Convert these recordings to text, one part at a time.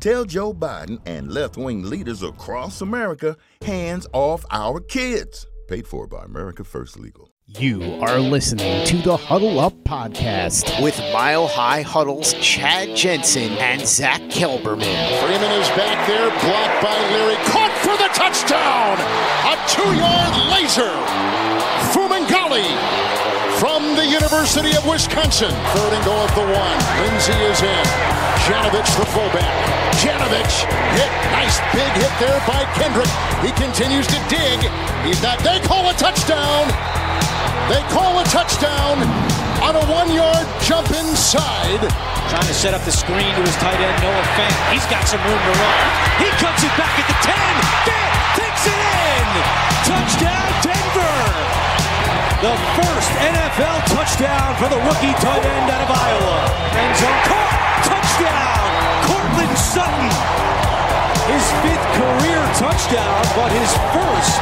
Tell Joe Biden and left-wing leaders across America, hands off our kids. Paid for by America First Legal. You are listening to the Huddle Up Podcast with Mile High Huddle's Chad Jensen and Zach Kelberman. Freeman is back there, blocked by Leary, caught for the touchdown! A 2-yard laser! Fumangalli! From the University of Wisconsin, 3rd and goal at the 1. Lindsay is in. Janovich the fullback. Janovich hit. Nice big hit there by Kendrick. He continues to dig. He's not. They call a touchdown. They call a touchdown on a 1-yard jump inside. Trying to set up the screen to his tight end, Noah Fant. He's got some room to run. He cuts it back at the 10. Fant takes it in. Touchdown, Denver. The first NFL touchdown for the rookie tight end out of Iowa. End zone caught. Touchdown. Cortland Sutton. His 5th career touchdown, but his first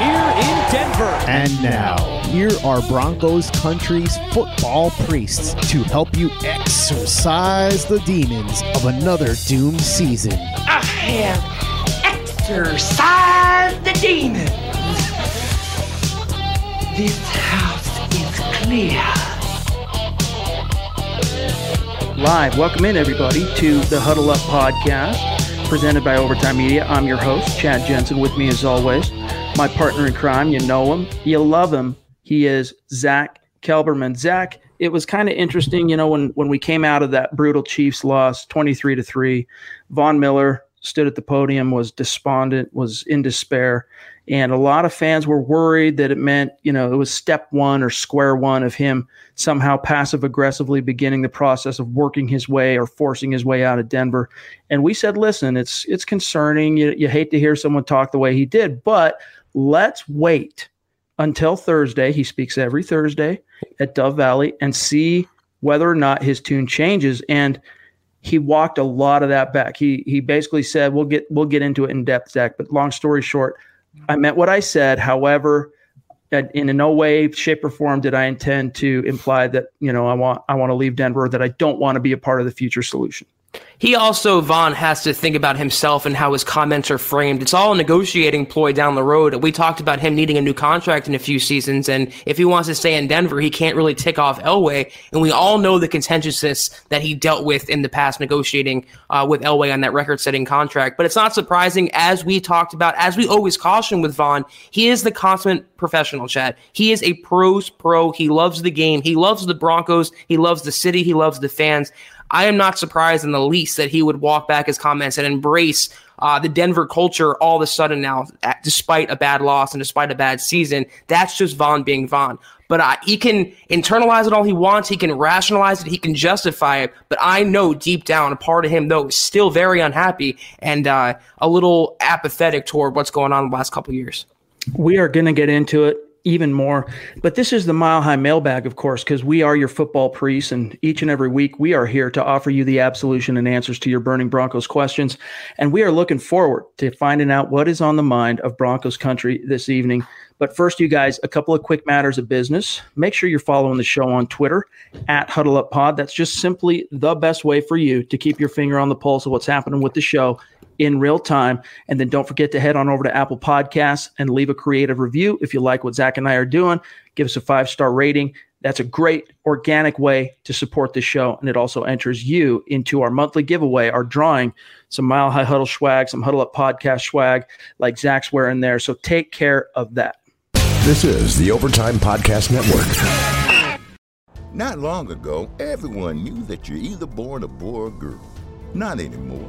here in Denver. And now, here are Broncos country's football priests to help you exorcise the demons of another doomed season. I have exorcised the demons. This house is clear. Live, welcome in everybody to the Huddle Up Podcast, presented by Overtime Media. I'm your host, Chad Jensen, with me as always. My partner in crime, you know him, you love him. He is Zach Kelberman. Zach, it was kind of interesting, you know, when we came out of that brutal Chiefs loss, 23-3, Von Miller stood at the podium, was despondent, was in despair. And a lot of fans were worried that it meant, you know, it was step one or square one of him somehow passive-aggressively beginning the process of working his way or forcing his way out of Denver. And we said, listen, it's concerning. You hate to hear someone talk the way he did, but let's wait until Thursday. He speaks every Thursday at Dove Valley and see whether or not his tune changes. And he walked a lot of that back. He basically said, we'll get into it in depth, Zach, but long story short, I meant what I said. However, in no way, shape, or form did I intend to imply that, you know, I want to leave Denver, that I don't want to be a part of the future solution. He also, Von, has to think about himself and how his comments are framed. It's all a negotiating ploy down the road. We talked about him needing a new contract in a few seasons, and if he wants to stay in Denver, he can't really tick off Elway, and we all know the contentiousness that he dealt with in the past negotiating with Elway on that record-setting contract. But it's not surprising, as we talked about, as we always caution with Von, he is the consummate professional, Chad. He is a pro's pro. He loves the game. He loves the Broncos. He loves the city. He loves the fans. I am not surprised in the least that he would walk back his comments and embrace the Denver culture all of a sudden now, despite a bad loss and despite a bad season. That's just Von being Von. But he can internalize it all he wants. He can rationalize it. He can justify it. But I know deep down, a part of him, though, is still very unhappy and a little apathetic toward what's going on in the last couple of years. We are going to get into it even more. But this is the Mile High Mailbag, of course, because we are your football priests, and each and every week we are here to offer you the absolution and answers to your burning Broncos questions. And we are looking forward to finding out what is on the mind of Broncos country this evening. But first, you guys, a couple of quick matters of business. Make sure you're following the show on Twitter at Huddle Up Pod. That's just simply the best way for you to keep your finger on the pulse of what's happening with the show in real time. And then don't forget to head on over to Apple Podcasts and leave a creative review. If you like what Zach and I are doing, give us a 5-star rating. That's a great organic way to support the show. And it also enters you into our monthly giveaway, our drawing, some Mile High Huddle swag, some Huddle Up Podcast swag like Zach's wearing there. So take care of that. This is the Overtime Podcast Network. Not long ago, everyone knew that you're either born a boy or a girl. Not anymore.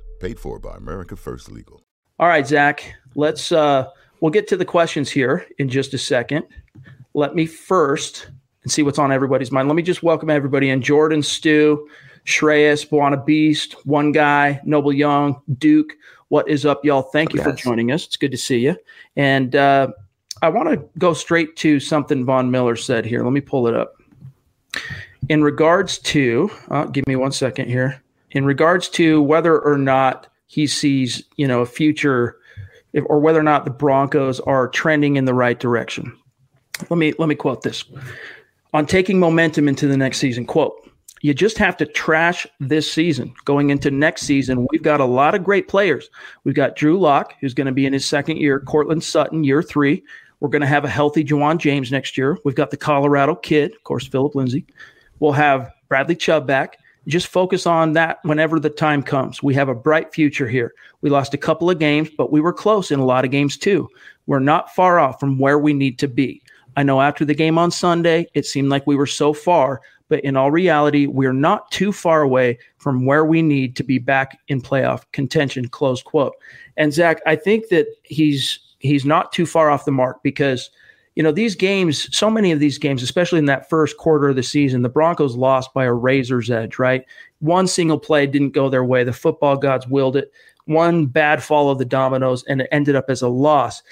Paid for by America First Legal. All right, Zach, let's we'll get to the questions here in just a second. Let me first and see what's on everybody's mind. Let me just welcome everybody in. Jordan, Stu, Shreyas, Buana Beast, One Guy, Noble Young, Duke. What is up, y'all? Thank you for joining us. It's good to see you. And I want to go straight to something Von Miller said here. Let me pull it up. In regards to, give me 1 second here. In regards to whether or not he sees, you know, a future, or whether or not the Broncos are trending in the right direction. Let me quote this. On taking momentum into the next season, quote, "You just have to trash this season. Going into next season, we've got a lot of great players. We've got Drew Lock, who's going to be in his second year, Cortland Sutton, year three. We're going to have a healthy Ja'Wuan James next year. We've got the Colorado kid, of course, Phillip Lindsay. We'll have Bradley Chubb back. Just focus on that whenever the time comes. We have a bright future here. We lost a couple of games, but we were close in a lot of games too. We're not far off from where we need to be. I know after the game on Sunday, it seemed like we were so far, but in all reality, we're not too far away from where we need to be back in playoff contention," close quote. And Zach, I think that he's not too far off the mark because, you know, these games, so many of these games, especially in that first quarter of the season, the Broncos lost by a razor's edge, right? One single play didn't go their way. The football gods willed it. One bad fall of the dominoes, and it ended up as a loss.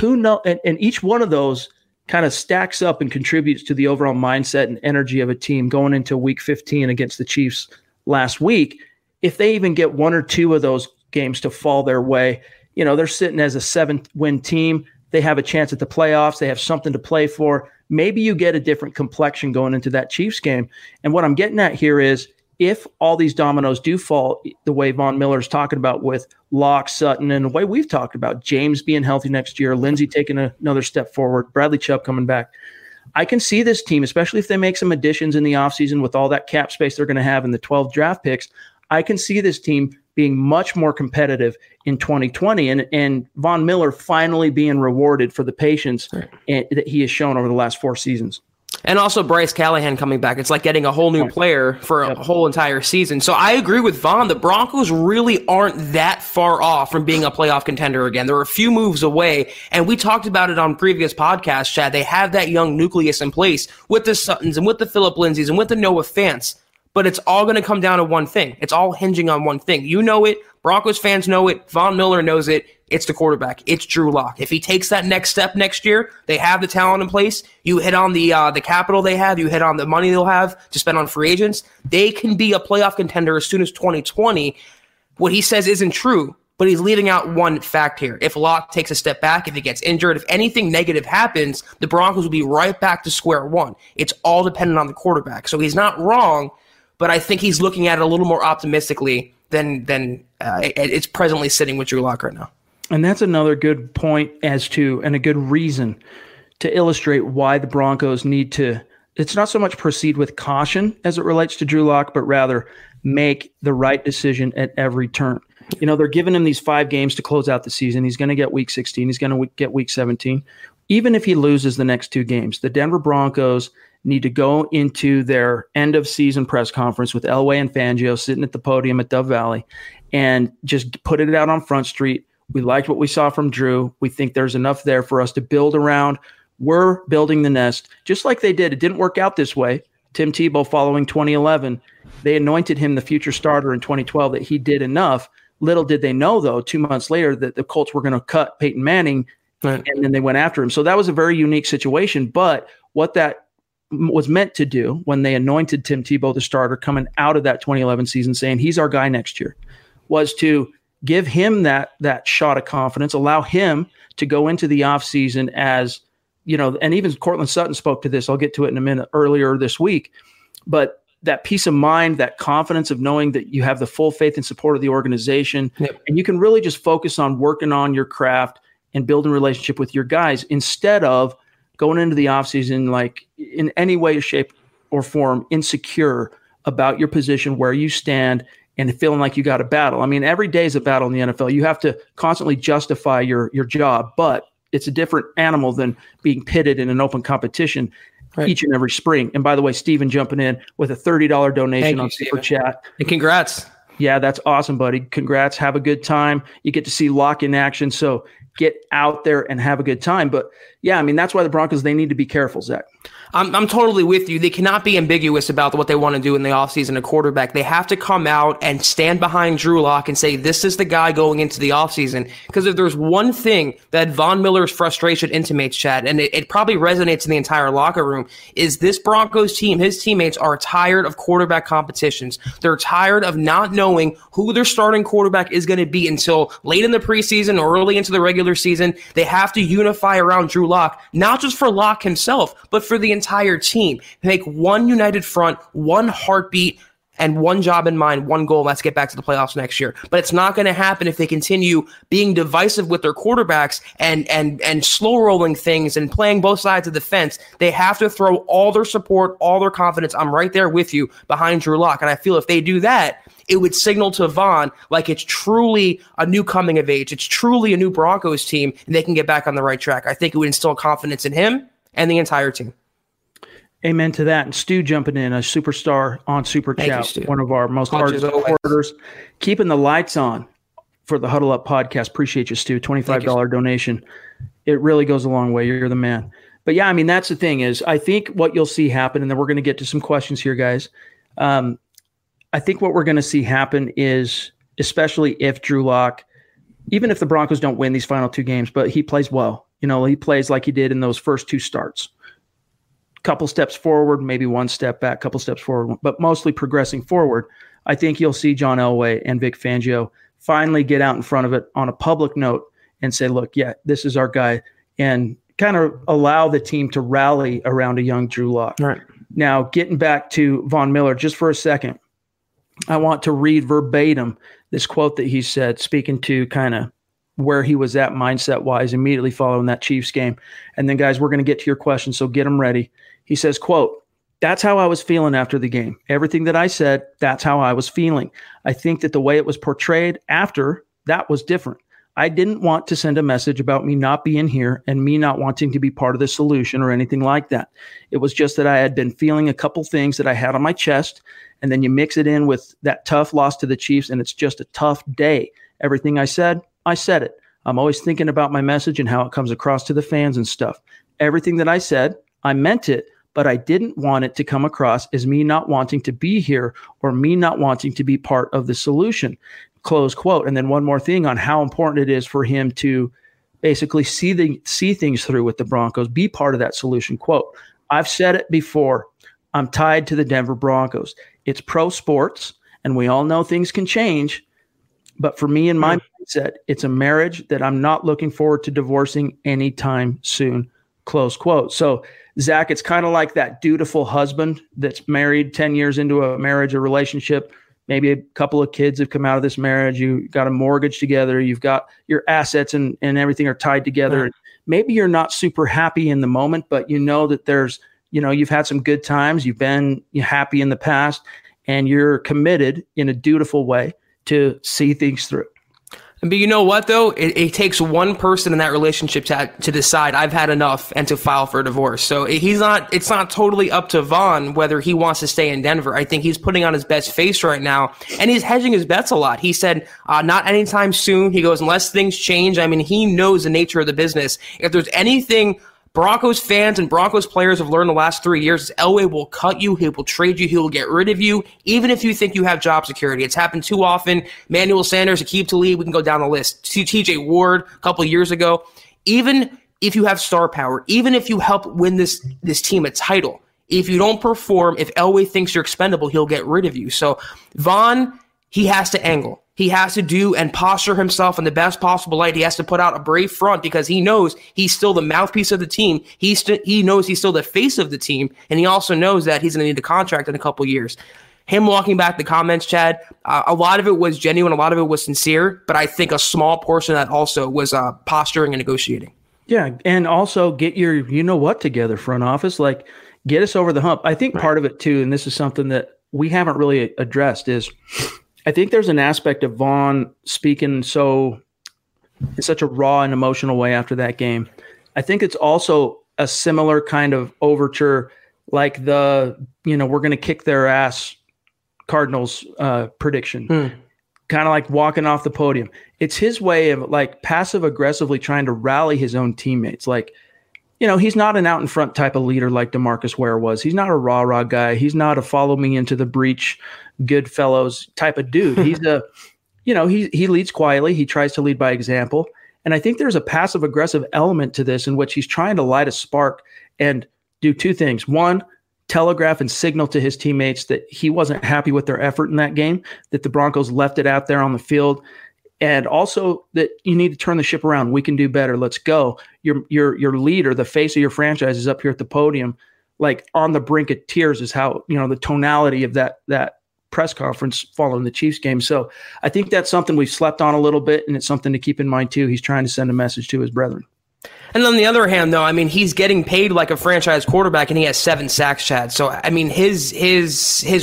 Who knows? And each one of those kind of stacks up and contributes to the overall mindset and energy of a team going into week 15 against the Chiefs last week. If they even get one or two of those games to fall their way, you know, they're sitting as a 7-win team. They have a chance at the playoffs. They have something to play for. maybe you get a different complexion going into that Chiefs game. And what I'm getting at here is, if all these dominoes do fall the way Von Miller's talking about with Lock, Sutton, and the way we've talked about James being healthy next year, Lindsay taking another step forward, Bradley Chubb coming back, I can see this team, especially if they make some additions in the offseason with all that cap space they're going to have in the 12 draft picks, I can see this team being much more competitive in 2020 and Von Miller finally being rewarded for the patience that he has shown over the last four seasons. And also Bryce Callahan coming back. It's like getting a whole new player for a whole entire season. So I agree with Von. The Broncos really aren't that far off from being a playoff contender again. They're a few moves away. And we talked about it on previous podcasts, Chad. They have that young nucleus in place with the Suttons and with the Phillip Lindsays and with the Noah Fants. But it's all going to come down to one thing. It's all hinging on one thing. You know it. Broncos fans know it. Von Miller knows it. It's the quarterback. It's Drew Lock. If he takes that next step next year, they have the talent in place. You hit on the capital they have. You hit on the money they'll have to spend on free agents. They can be a playoff contender as soon as 2020. What he says isn't true, but he's leaving out one fact here. If Lock takes a step back, if he gets injured, if anything negative happens, the Broncos will be right back to square one. It's all dependent on the quarterback. So he's not wrong, but I think he's looking at it a little more optimistically than it's presently sitting with Drew Lock right now. And that's another good point as to, and a good reason to illustrate why the Broncos need to, it's not so much proceed with caution as it relates to Drew Lock, but rather make the right decision at every turn. You know, they're giving him these 5 games to close out the season. He's going to get week 16. He's going to get week 17. Even if he loses the next 2 games, the Denver Broncos need to go into their end-of-season press conference with Elway and Fangio sitting at the podium at Dove Valley and just put it out on Front Street. We liked what we saw from Drew. We think there's enough there for us to build around. We're building the nest, just like they did. It didn't work out this way. Tim Tebow, following 2011, they anointed him the future starter in 2012, that he did enough. Little did they know, though, 2 months later, that the Colts were going to cut Peyton Manning, and then they went after him. So that was a very unique situation. But what that was meant to do when they anointed Tim Tebow the starter coming out of that 2011 season, saying he's our guy next year, was to give him that shot of confidence, allow him to go into the offseason as, you know, and even Cortland Sutton spoke to this, I'll get to it in a minute, earlier this week, but that peace of mind, that confidence of knowing that you have the full faith and support of the organization, and you can really just focus on working on your craft and building a relationship with your guys, instead of going into the offseason, like in any way, shape, or form, insecure about your position, where you stand, and feeling like you got a battle. I mean, every day is a battle in the NFL. You have to constantly justify your job, but it's a different animal than being pitted in an open competition each and every spring. And by the way, Steven jumping in with a $30 donation on Super Chat. And congrats. Yeah, that's awesome, buddy. Congrats. Have a good time. You get to see Lock in action. So get out there and have a good time. But yeah, I mean, that's why the Broncos, they need to be careful, Zach. I'm totally with you. They cannot be ambiguous about what they want to do in the offseason, a quarterback. They have to come out and stand behind Drew Lock and say, this is the guy going into the offseason. Because if there's one thing that Von Miller's frustration intimates, Chad, and it probably resonates in the entire locker room, is this Broncos team, his teammates, are tired of quarterback competitions. They're tired of not knowing who their starting quarterback is going to be until late in the preseason or early into the regular season. They have to unify around Drew Lock, not just for Lock himself, but for the entire team. Make one united front, one heartbeat, and one job in mind, one goal. Let's get back to the playoffs next year. But it's not going to happen if they continue being divisive with their quarterbacks and slow rolling things and playing both sides of the fence. They have to throw all their support, all their confidence. I'm right there with you behind Drew Lock. And I feel if they do that, it would signal to Von like it's truly a new coming of age. It's truly a new Broncos team, and they can get back on the right track. I think it would instill confidence in him and the entire team. Amen to that. And Stu jumping in, a superstar on Super Chat, one of our most ardent supporters, keeping the lights on for the Huddle Up podcast. Appreciate you, Stu. $25 donation. It really goes a long way. You're the man. But yeah, I mean, that's the thing is, I think what you'll see happen, and then we're going to get to some questions here, guys. I think what we're going to see happen is, especially if Drew Lock, even if the Broncos don't win these final 2 games, but he plays well, you know, he plays like he did in those first 2 starts. Couple steps forward, maybe one step back, couple steps forward, but mostly progressing forward. I think you'll see John Elway and Vic Fangio finally get out in front of it on a public note and say, look, yeah, this is our guy. And kind of allow the team to rally around a young Drew Lock. Right. Now, getting back to Von Miller just for a second, I want to read verbatim this quote that he said, speaking to kind of where he was at mindset-wise immediately following that Chiefs game. And then, guys, we're going to get to your questions, so get them ready. He says, quote, "That's how I was feeling after the game. Everything that I said, that's how I was feeling. I think that the way it was portrayed after, that was different. I didn't want to send a message about me not being here and me not wanting to be part of the solution or anything like that. It was just that I had been feeling a couple things that I had on my chest, and then you mix it in with that tough loss to the Chiefs, and it's just a tough day. Everything I said it. I'm always thinking about my message and how it comes across to the fans and stuff. Everything that I said, I meant it, but I didn't want it to come across as me not wanting to be here or me not wanting to be part of the solution." Close quote. And then one more thing on how important it is for him to basically see things through with the Broncos, be part of that solution. Quote, "I've said it before. I'm tied to the Denver Broncos. It's pro sports, and we all know things can change. But for me and my mindset, it's a marriage that I'm not looking forward to divorcing anytime soon." Close quote. So, Zach, it's kind of like that dutiful husband that's married 10 years into a marriage or relationship. Maybe a couple of kids have come out of this marriage. You got a mortgage together. You've got your assets and everything are tied together. Right. Maybe you're not super happy in the moment, but you know that there's, you know, you've had some good times. You've been happy in the past, and you're committed in a dutiful way to see things through. But you know what, though? It takes one person in that relationship to decide, I've had enough, and to file for a divorce. So it's not totally up to Von whether he wants to stay in Denver. I think he's putting on his best face right now, and he's hedging his bets a lot. He said, not anytime soon. He goes, unless things change. I mean, he knows the nature of the business. If there's anything Broncos fans and Broncos players have learned the last 3 years, Elway will cut you, he will trade you, he will get rid of you, even if you think you have job security. It's happened too often. Manuel Sanders, Aqib Talib, we can go down the list. TJ Ward a couple of years ago. Even if you have star power, even if you help win this team a title, if you don't perform, if Elway thinks you're expendable, he'll get rid of you. So Von, he has to angle. He has to do and posture himself in the best possible light. He has to put out a brave front because he knows he's still the mouthpiece of the team. He knows he's still the face of the team, and he also knows that he's going to need a contract in a couple years. Him walking back the comments, Chad, a lot of it was genuine, a lot of it was sincere, but I think a small portion of that also was posturing and negotiating. Yeah, and also get your you-know-what together, front office. Like, get us over the hump. I think part of it, too, and this is something that we haven't really addressed, is – I think there's an aspect of Von speaking in such a raw and emotional way after that game. I think it's also a similar kind of overture, like the, we're going to kick their ass Cardinals prediction, kind of like walking off the podium. It's his way of like passive aggressively trying to rally his own teammates. Like, he's not an out in front type of leader like DeMarcus Ware was. He's not a rah-rah guy. He's not a follow me into the breach, good fellows type of dude. He's he leads quietly. He tries to lead by example. And I think there's a passive aggressive element to this in which he's trying to light a spark and do two things. One, telegraph and signal to his teammates that he wasn't happy with their effort in that game, that the Broncos left it out there on the field. And also that you need to turn the ship around. We can do better. Let's go. Your leader, the face of your franchise, is up here at the podium, like on the brink of tears, is how the tonality of that press conference following the Chiefs game. So I think that's something we've slept on a little bit, and it's something to keep in mind too. He's trying to send a message to his brethren. And on the other hand, though, I mean, he's getting paid like a franchise quarterback, and he has 7 sacks, Chad. So, I mean, his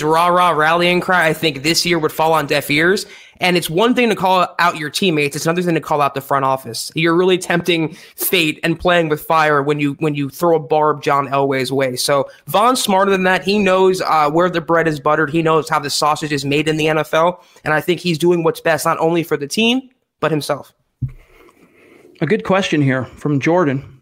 rah-rah rallying cry, I think this year would fall on deaf ears. And it's one thing to call out your teammates. It's another thing to call out the front office. You're really tempting fate and playing with fire when you throw a barb John Elway's way. So Von's smarter than that. He knows where the bread is buttered. He knows how the sausage is made in the NFL. And I think he's doing what's best, not only for the team, but himself. A good question here from Jordan.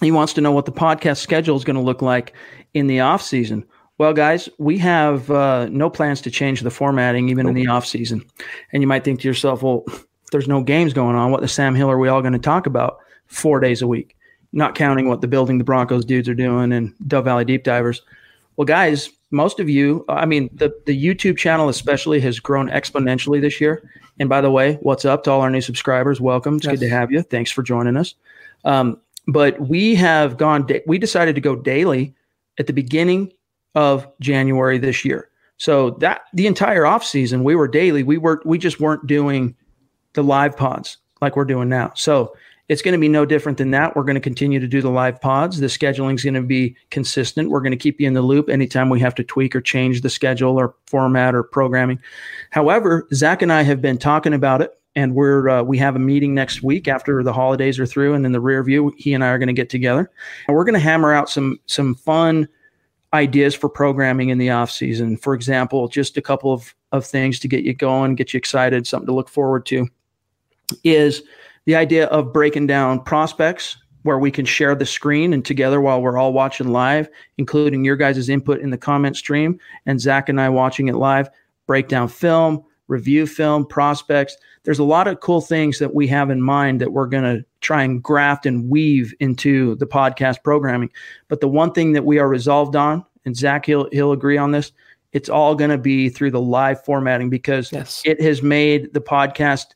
He wants to know what the podcast schedule is going to look like in the offseason. Well, guys, we have no plans to change the formatting even in the offseason. And you might think to yourself, well, there's no games going on. What the Sam Hill are we all going to talk about 4 days a week? Not counting what the Building the Broncos dudes are doing and Dove Valley Deep Divers. Well, guys, most of you, I mean, the YouTube channel especially has grown exponentially this year. And by the way, what's up to all our new subscribers? Welcome. It's good to have you. Thanks for joining us. But we have gone, we decided to go daily at the beginning of January this year. So that the entire offseason, we were daily. We just weren't doing the live pods like we're doing now. So it's going to be no different than that. We're going to continue to do the live pods. The scheduling is going to be consistent. We're going to keep you in the loop anytime we have to tweak or change the schedule or format or programming. However, Zach and I have been talking about it, and we have a meeting next week after the holidays are through, and in the rear view, he and I are going to get together, and we're going to hammer out some fun ideas for programming in the offseason. For example, just a couple of things to get you going, get you excited, something to look forward to, is the idea of breaking down prospects where we can share the screen and together while we're all watching live, including your guys' input in the comment stream, and Zach and I watching it live, break down film, review film, prospects. There's a lot of cool things that we have in mind that we're going to try and graft and weave into the podcast programming. But the one thing that we are resolved on, and Zach, he'll agree on this, it's all going to be through the live formatting, because it has made the podcast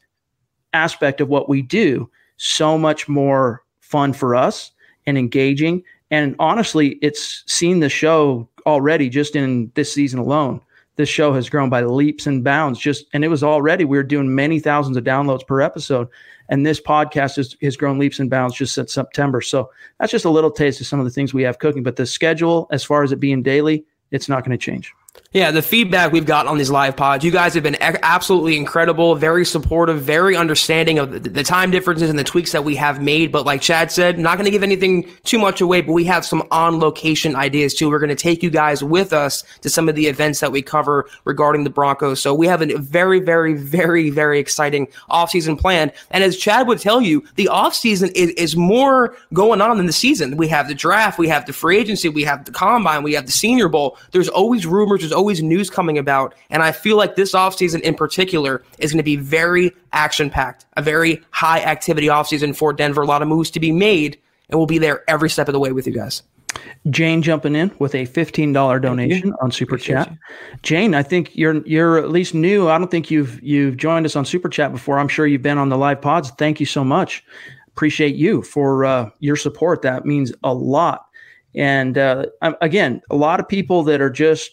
aspect of what we do so much more fun for us and engaging. And honestly, it's seen the show already just in this season alone. This show has grown by leaps and bounds, and it was already, we were doing many thousands of downloads per episode. And this podcast has grown leaps and bounds just since September. So that's just a little taste of some of the things we have cooking, but the schedule, as far as it being daily, it's not going to change. Yeah, the feedback we've got on these live pods, you guys have been absolutely incredible, very supportive, very understanding of the time differences and the tweaks that we have made. But like Chad said, not going to give anything too much away, but we have some on-location ideas too. We're going to take you guys with us to some of the events that we cover regarding the Broncos. So we have a very, very, very, very exciting offseason plan. And as Chad would tell you, the offseason is more going on than the season. We have the draft, we have the free agency, we have the combine, we have the Senior Bowl. There's always rumors. There's always news coming about, and I feel like this offseason in particular is going to be very action-packed, a very high-activity offseason for Denver, a lot of moves to be made, and we'll be there every step of the way with you guys. Jane jumping in with a $15 donation on Super Chat. Jane, I think you're at least new. I don't think you've joined us on Super Chat before. I'm sure you've been on the live pods. Thank you so much. Appreciate you for your support. That means a lot. And again, a lot of people that are just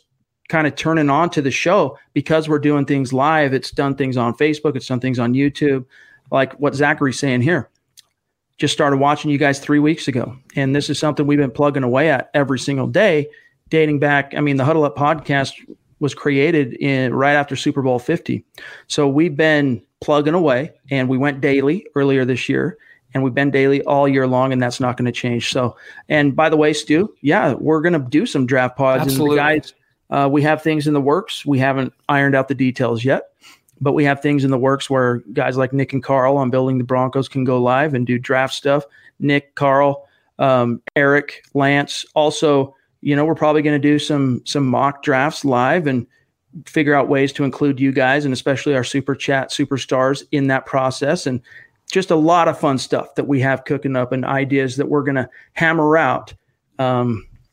kind of turning on to the show because we're doing things live. It's done things on Facebook. It's done things on YouTube. Like what Zachary's saying here, just started watching you guys 3 weeks ago. And this is something we've been plugging away at every single day, dating back. I mean, the Huddle Up podcast was created right after Super Bowl 50. So we've been plugging away, and we went daily earlier this year, and we've been daily all year long, and that's not going to change. So, and by the way, Stu, yeah, we're going to do some draft pods. Absolutely. And the guys, we have things in the works. We haven't ironed out the details yet, but we have things in the works where guys like Nick and Carl on Building the Broncos can go live and do draft stuff. Nick, Carl, Eric, Lance. Also, we're probably going to do some mock drafts live and figure out ways to include you guys and especially our Super Chat superstars in that process. And just a lot of fun stuff that we have cooking up and ideas that we're going to hammer out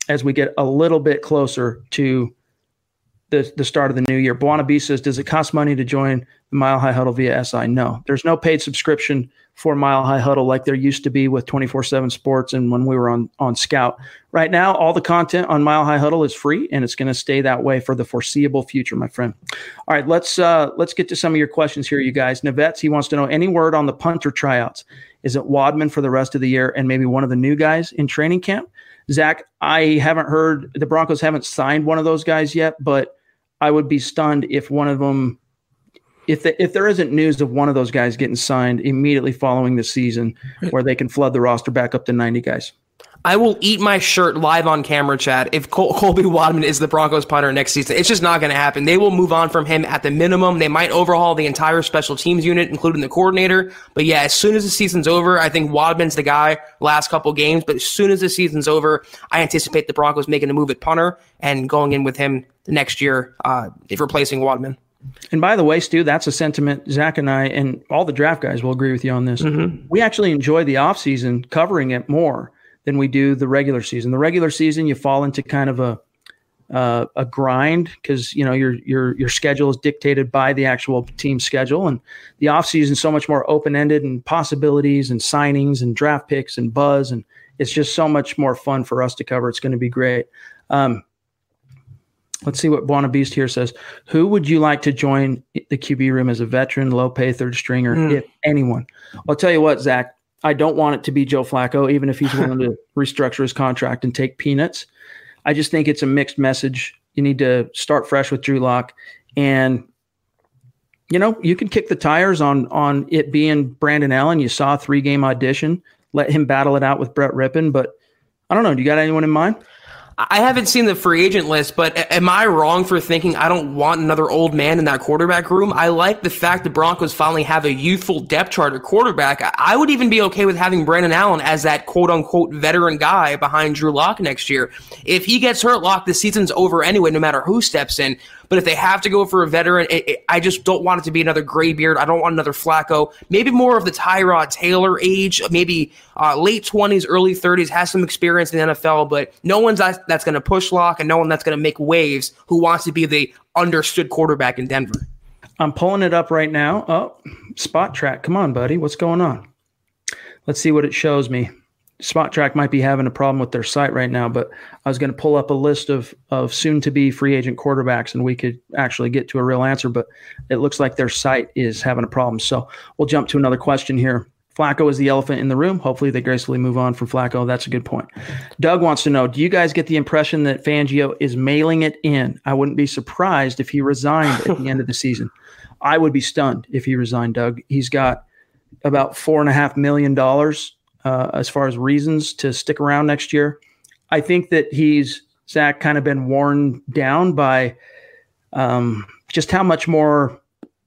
as we get a little bit closer to the start of the new year. Buana B says, does it cost money to join the Mile High Huddle via SI? No, there's no paid subscription for Mile High Huddle like there used to be with 24/7 Sports and when we were on Scout. Right now, all the content on Mile High Huddle is free, and it's going to stay that way for the foreseeable future, my friend. All right, let's get to some of your questions here, you guys. Navets, he wants to know any word on the punter tryouts. Is it Wadman for the rest of the year and maybe one of the new guys in training camp? Zach, I haven't heard, the Broncos haven't signed one of those guys yet, but I would be stunned if one of them, if there isn't news of one of those guys getting signed immediately following the season, where they can flood the roster back up to 90 guys. I will eat my shirt live on camera, Chad, if Colby Wadman is the Broncos punter next season. It's just not going to happen. They will move on from him at the minimum. They might overhaul the entire special teams unit, including the coordinator. But yeah, as soon as the season's over, I think Wadman's the guy last couple games. But as soon as the season's over, I anticipate the Broncos making a move at punter and going in with him next year, replacing Wadman. And by the way, Stu, that's a sentiment Zach and I and all the draft guys will agree with you on this. Mm-hmm. We actually enjoy the offseason covering it more than we do the regular season. The regular season, you fall into kind of a a grind, because you know your schedule is dictated by the actual team schedule, and the offseason is so much more open-ended and possibilities and signings and draft picks and buzz, and it's just so much more fun for us to cover. It's going to be great. Let's see what Buona Beast here says. Who would you like to join the QB room as a veteran, low pay, third stringer, if anyone? I'll tell you what, Zach, I don't want it to be Joe Flacco, even if he's willing to restructure his contract and take peanuts. I just think it's a mixed message. You need to start fresh with Drew Lock, and you know, you can kick the tires on it being Brandon Allen. You saw a 3-game audition, let him battle it out with Brett Rippon, but I don't know. Do you got anyone in mind? I haven't seen the free agent list, but am I wrong for thinking I don't want another old man in that quarterback room? I like the fact the Broncos finally have a youthful depth chart at quarterback. I would even be okay with having Brandon Allen as that quote-unquote veteran guy behind Drew Lock next year. If he gets hurt, Lock, the season's over anyway, no matter who steps in. But if they have to go for a veteran, I just don't want it to be another graybeard. I don't want another Flacco. Maybe more of the Tyrod Taylor age, maybe late 20s, early 30s, has some experience in the NFL, but no one's that's going to push Lock and no one that's going to make waves who wants to be the understood quarterback in Denver. I'm pulling it up right now. Oh, Spotrac. Come on, buddy. What's going on? Let's see what it shows me. Spotrac might be having a problem with their site right now, but I was going to pull up a list of soon-to-be free agent quarterbacks, and we could actually get to a real answer, but it looks like their site is having a problem. So we'll jump to another question here. Flacco is the elephant in the room. Hopefully they gracefully move on from Flacco. That's a good point. Doug wants to know, do you guys get the impression that Fangio is mailing it in? I wouldn't be surprised if he resigned at the end of the season. I would be stunned if he resigned, Doug. He's got about $4.5 million as far as reasons to stick around next year. I think that he's, Zach, kind of been worn down by just how much more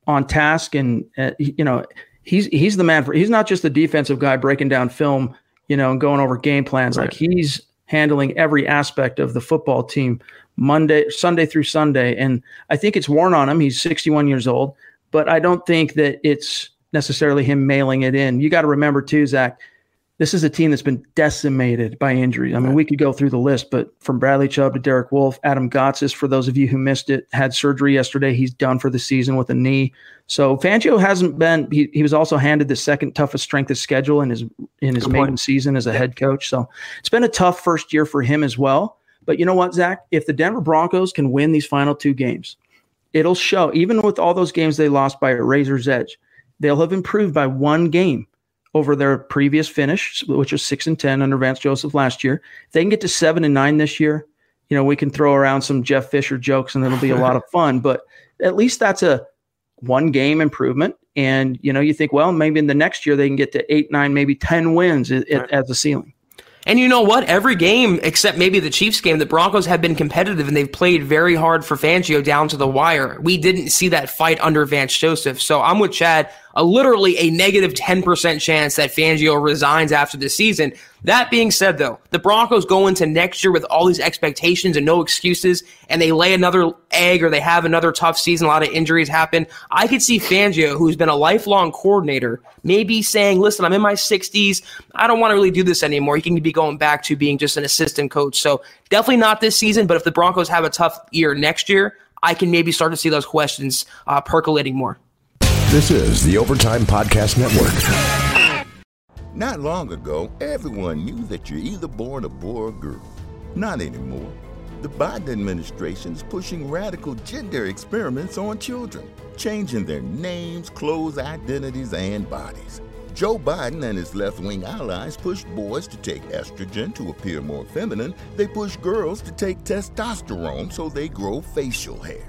on task. And, you know, he's the man for, he's not just the defensive guy breaking down film, you know, and going over game plans. Right. Like, he's handling every aspect of the football team Sunday through Sunday. And I think it's worn on him. He's 61 years old, but I don't think that it's necessarily him mailing it in. You got to remember too, Zach, this is a team that's been decimated by injuries. I mean, we could go through the list, but from Bradley Chubb to Derek Wolfe, Adam Gotsis, for those of you who missed it, had surgery yesterday. He's done for the season with a knee. So Fangio hasn't been – he was also handed the second toughest strength of schedule in his maiden season as a head coach. So it's been a tough first year for him as well. But you know what, Zach? If the Denver Broncos can win these final 2 games, it'll show. Even with all those games they lost by a razor's edge, they'll have improved by 1 game over their previous finish, which was 6-10 under Vance Joseph last year. If they can get to 7-9 this year, you know, we can throw around some Jeff Fisher jokes and it'll be a lot of fun, but at least that's a 1-game improvement. And, you know, you think, well, maybe in the next year they can get to 8, 9, maybe 10 wins as the ceiling. And you know what? Every game, except maybe the Chiefs game, the Broncos have been competitive and they've played very hard for Fangio down to the wire. We didn't see that fight under Vance Joseph. So I'm with Chad, literally a negative 10% chance that Fangio resigns after the season. That being said, though, the Broncos go into next year with all these expectations and no excuses, and they lay another egg or they have another tough season. A lot of injuries happen. I could see Fangio, who's been a lifelong coordinator, maybe saying, listen, I'm in my 60s. I don't want to really do this anymore. He can be going back to being just an assistant coach. So definitely not this season, but if the Broncos have a tough year next year, I can maybe start to see those questions percolating more. This is the Overtime Podcast Network. Not long ago, everyone knew that you're either born a boy or a girl. Not anymore. The Biden administration is pushing radical gender experiments on children, changing their names, clothes, identities, and bodies. Joe Biden and his left-wing allies push boys to take estrogen to appear more feminine. They push girls to take testosterone so they grow facial hair.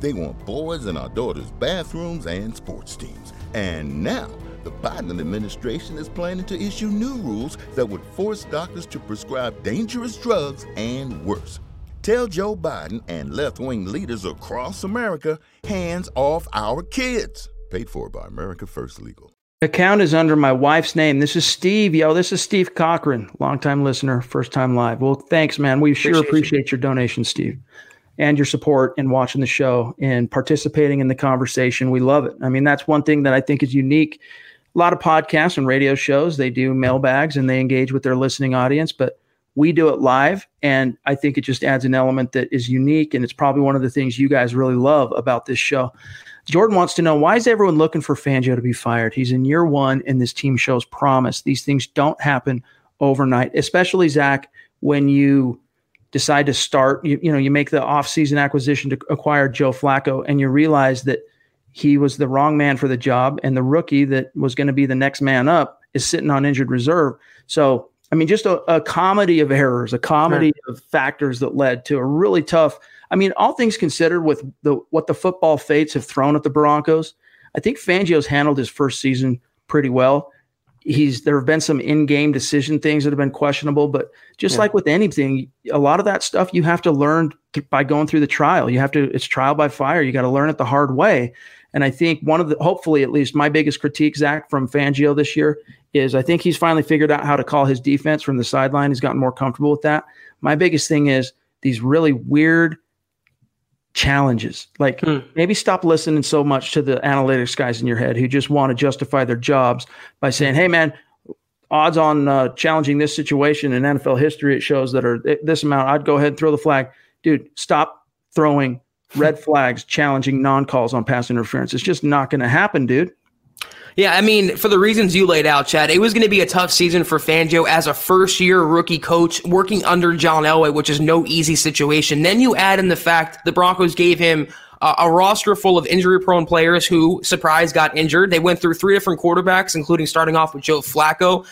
They want boys in our daughters' bathrooms and sports teams. And now, the Biden administration is planning to issue new rules that would force doctors to prescribe dangerous drugs and worse. Tell Joe Biden and left-wing leaders across America, hands off our kids. Paid for by America First Legal. Account is under my wife's name. This is Steve. Yo, this is Steve Cochran, longtime listener, first time live. Well, thanks, man. We sure appreciate your donation, Steve, and your support in watching the show and participating in the conversation. We love it. I mean, that's one thing that I think is unique. A lot of podcasts and radio shows, they do mailbags and they engage with their listening audience, but we do it live, and I think it just adds an element that is unique, and it's probably one of the things you guys really love about this show. Jordan wants to know, why is everyone looking for Fangio to be fired? He's in year one, and this team shows promise. These things don't happen overnight, especially, Zach, when you decide to start. You make the offseason acquisition to acquire Joe Flacco, and you realize that he was the wrong man for the job, and the rookie that was going to be the next man up is sitting on injured reserve. So, I mean, just a comedy of errors, a comedy of factors that led to a really tough – I mean, all things considered with what the football fates have thrown at the Broncos, I think Fangio's handled his first season pretty well. There have been some in-game decision things that have been questionable, but just like with anything, a lot of that stuff you have to learn by going through the trial. It's trial by fire. You got to learn it the hard way. And I think hopefully at least my biggest critique, Zach, from Fangio this year is I think he's finally figured out how to call his defense from the sideline. He's gotten more comfortable with that. My biggest thing is these really weird challenges. Like maybe stop listening so much to the analytics guys in your head who just want to justify their jobs by saying, hey, man, odds on challenging this situation in NFL history, it shows that are this amount. I'd go ahead and throw the flag. Dude, stop throwing red flags, challenging non-calls on pass interference. It's just not going to happen, dude. Yeah, I mean, for the reasons you laid out, Chad, it was going to be a tough season for Fangio as a first-year rookie coach working under John Elway, which is no easy situation. Then you add in the fact the Broncos gave him a roster full of injury-prone players who, surprise, got injured. They went through three different quarterbacks, including starting off with Joe Flacco.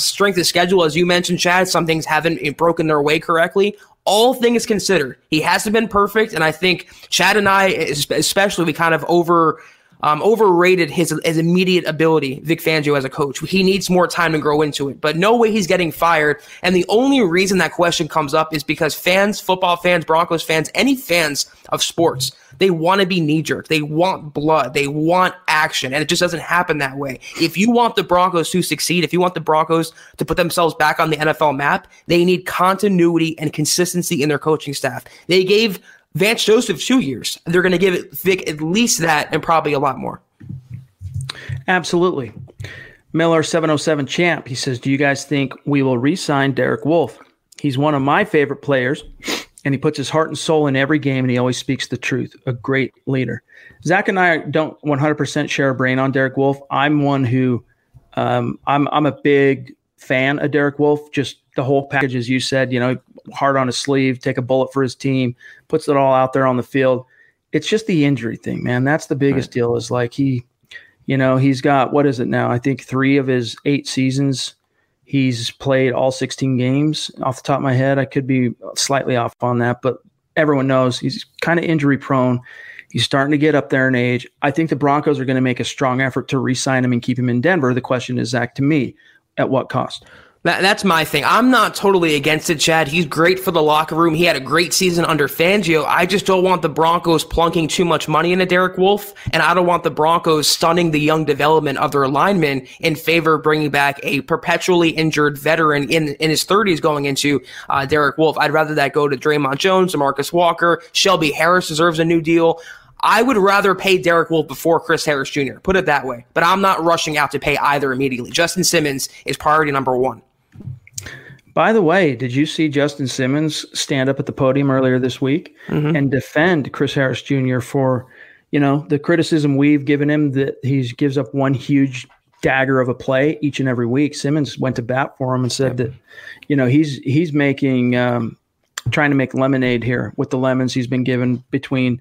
Strength of schedule, as you mentioned, Chad, some things haven't broken their way correctly. All things considered, he hasn't been perfect, and I think Chad and I, especially, we kind of overrated his immediate ability, Vic Fangio, as a coach. He needs more time to grow into it, but no way he's getting fired. And the only reason that question comes up is because fans, football fans, Broncos fans, any fans of sports, they want to be knee-jerk. They want blood. They want action, and it just doesn't happen that way. If you want the Broncos to succeed, if you want the Broncos to put themselves back on the NFL map, they need continuity and consistency in their coaching staff. They gave Vance Joseph 2 years. They're going to give it Vic at least that and probably a lot more. Absolutely. Miller 707 Champ, he says, do you guys think we will re-sign Derek Wolfe? He's one of my favorite players, and he puts his heart and soul in every game, and he always speaks the truth. A great leader. Zach and I don't 100% share a brain on Derek Wolfe. I'm one who I'm a big fan of Derek Wolfe, just the whole package, as you said, heart on his sleeve, take a bullet for his team, puts it all out there on the field. It's just the injury thing, man. That's the biggest deal is like he's got, what is it now? I think 3 of his 8 seasons, he's played all 16 games. Off the top of my head, I could be slightly off on that, but everyone knows he's kind of injury prone. He's starting to get up there in age. I think the Broncos are going to make a strong effort to re-sign him and keep him in Denver. The question is, Zach, to me, at what cost? That's my thing. I'm not totally against it, Chad. He's great for the locker room. He had a great season under Fangio. I just don't want the Broncos plunking too much money into Derek Wolfe, and I don't want the Broncos stunning the young development of their linemen in favor of bringing back a perpetually injured veteran in his 30s going into Derek Wolfe. I'd rather that go to Draymond Jones, DeMarcus Walker. Shelby Harris deserves a new deal. I would rather pay Derek Wolfe before Chris Harris Jr., put it that way. But I'm not rushing out to pay either immediately. Justin Simmons is priority number 1. By the way, did you see Justin Simmons stand up at the podium earlier this week and defend Chris Harris Jr. for, you know, the criticism we've given him that he gives up one huge dagger of a play each and every week? Simmons went to bat for him and said that, you know, he's making trying to make lemonade here with the lemons he's been given between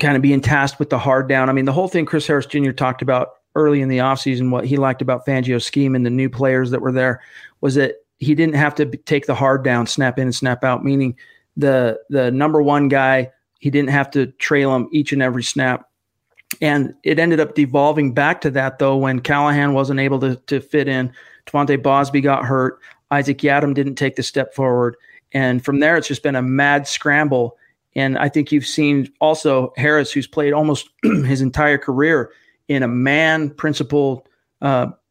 kind of being tasked with the hard down. I mean, the whole thing Chris Harris Jr. talked about early in the offseason, what he liked about Fangio's scheme and the new players that were there was that he didn't have to take the hard down, snap in and snap out, meaning the number one guy, he didn't have to trail him each and every snap. And it ended up devolving back to that, though, when Callahan wasn't able to fit in. Devontae Bosby got hurt. Isaac Yadam didn't take the step forward. And from there, it's just been a mad scramble. And I think you've seen also Harris, who's played almost his entire career in a man-principled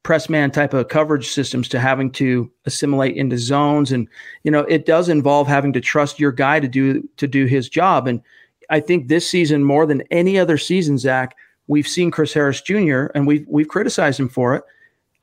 press man type of coverage systems, to having to assimilate into zones. And, you know, it does involve having to trust your guy to do his job. And I think this season, more than any other season, Zach, we've seen Chris Harris Jr., and we've criticized him for it,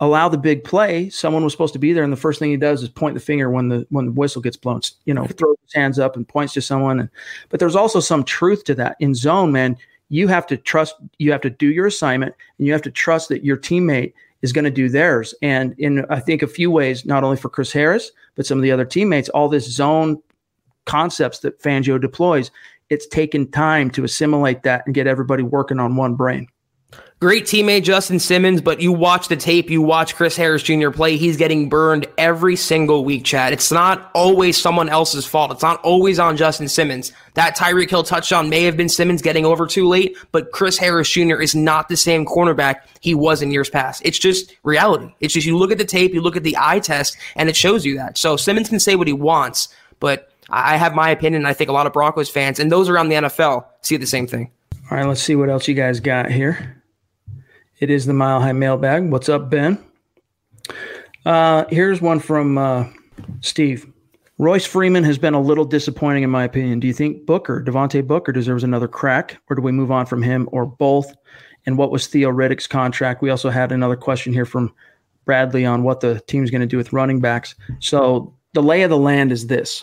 allow the big play. Someone was supposed to be there, and the first thing he does is point the finger when the whistle gets blown, you know, throws his hands up and points to someone. But there's also some truth to that. In zone, man, you have to trust, you have to do your assignment, and you have to trust that your teammate is going to do theirs. And in, I think, a few ways, not only for Chris Harris, but some of the other teammates, all this zone concepts that Fangio deploys, it's taken time to assimilate that and get everybody working on one brain. Great teammate, Justin Simmons, but you watch the tape, you watch Chris Harris Jr. play, he's getting burned every single week, Chad. It's not always someone else's fault. It's not always on Justin Simmons. That Tyreek Hill touchdown may have been Simmons getting over too late, but Chris Harris Jr. is not the same cornerback he was in years past. It's just reality. It's just, you look at the tape, you look at the eye test, and it shows you that. So Simmons can say what he wants, but I have my opinion. I think a lot of Broncos fans and those around the NFL see the same thing. All right, let's see what else you guys got here. It is the Mile High Mailbag. What's up, Ben? Here's one from Steve. Royce Freeman has been a little disappointing, in my opinion. Do you think Devontae Booker deserves another crack, or do we move on from him, or both? And what was Theo Riddick's contract? We also had another question here from Bradley on what the team's going to do with running backs. So the lay of the land is this.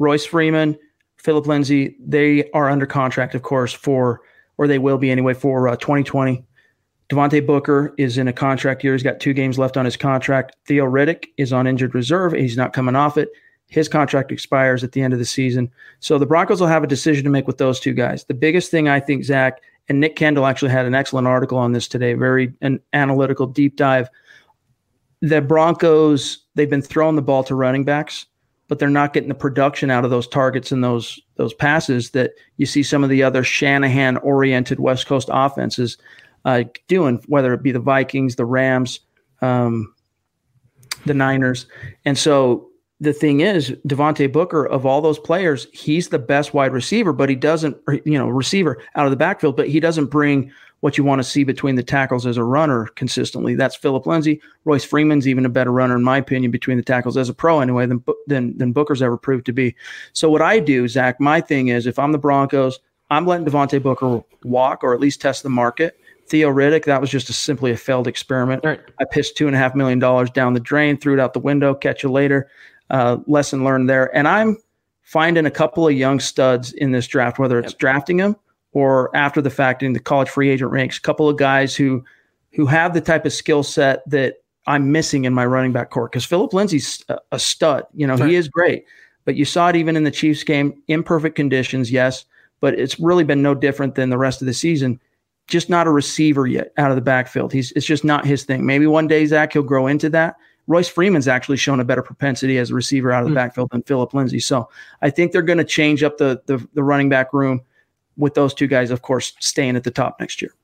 Royce Freeman, Phillip Lindsay, they are under contract, of course, for 2020. Devontae Booker is in a contract year. He's got 2 games left on his contract. Theo Riddick is on injured reserve. He's not coming off it. His contract expires at the end of the season. So the Broncos will have a decision to make with those two guys. The biggest thing, I think, Zach, and Nick Kendall actually had an excellent article on this today, an analytical deep dive. The Broncos, they've been throwing the ball to running backs, but they're not getting the production out of those targets and those passes that you see some of the other Shanahan-oriented West Coast offenses doing, whether it be the Vikings, the Rams, the Niners. And so the thing is, Devontae Booker, of all those players, he's the best wide receiver, but he doesn't, receiver out of the backfield, but he doesn't bring what you want to see between the tackles as a runner consistently. That's Phillip Lindsay. Royce Freeman's even a better runner, in my opinion, between the tackles as a pro anyway, than Booker's ever proved to be. So what I do, Zach, my thing is, if I'm the Broncos, I'm letting Devontae Booker walk, or at least test the market. Theo Riddick, that was just simply a failed experiment. Right. I pissed $2.5 million down the drain, threw it out the window, catch you later. Lesson learned there. And I'm finding a couple of young studs in this draft, whether it's drafting them or after the fact in the college free agent ranks, a couple of guys who have the type of skill set that I'm missing in my running back core. Because Phillip Lindsay's a stud. Right. He is great. But you saw it even in the Chiefs game, imperfect conditions, yes, but it's really been no different than the rest of the season. Just not a receiver yet out of the backfield. It's just not his thing. Maybe one day, Zach, he'll grow into that. Royce Freeman's actually shown a better propensity as a receiver out of the backfield than Phillip Lindsay. So I think they're going to change up the running back room with those two guys, of course, staying at the top next year.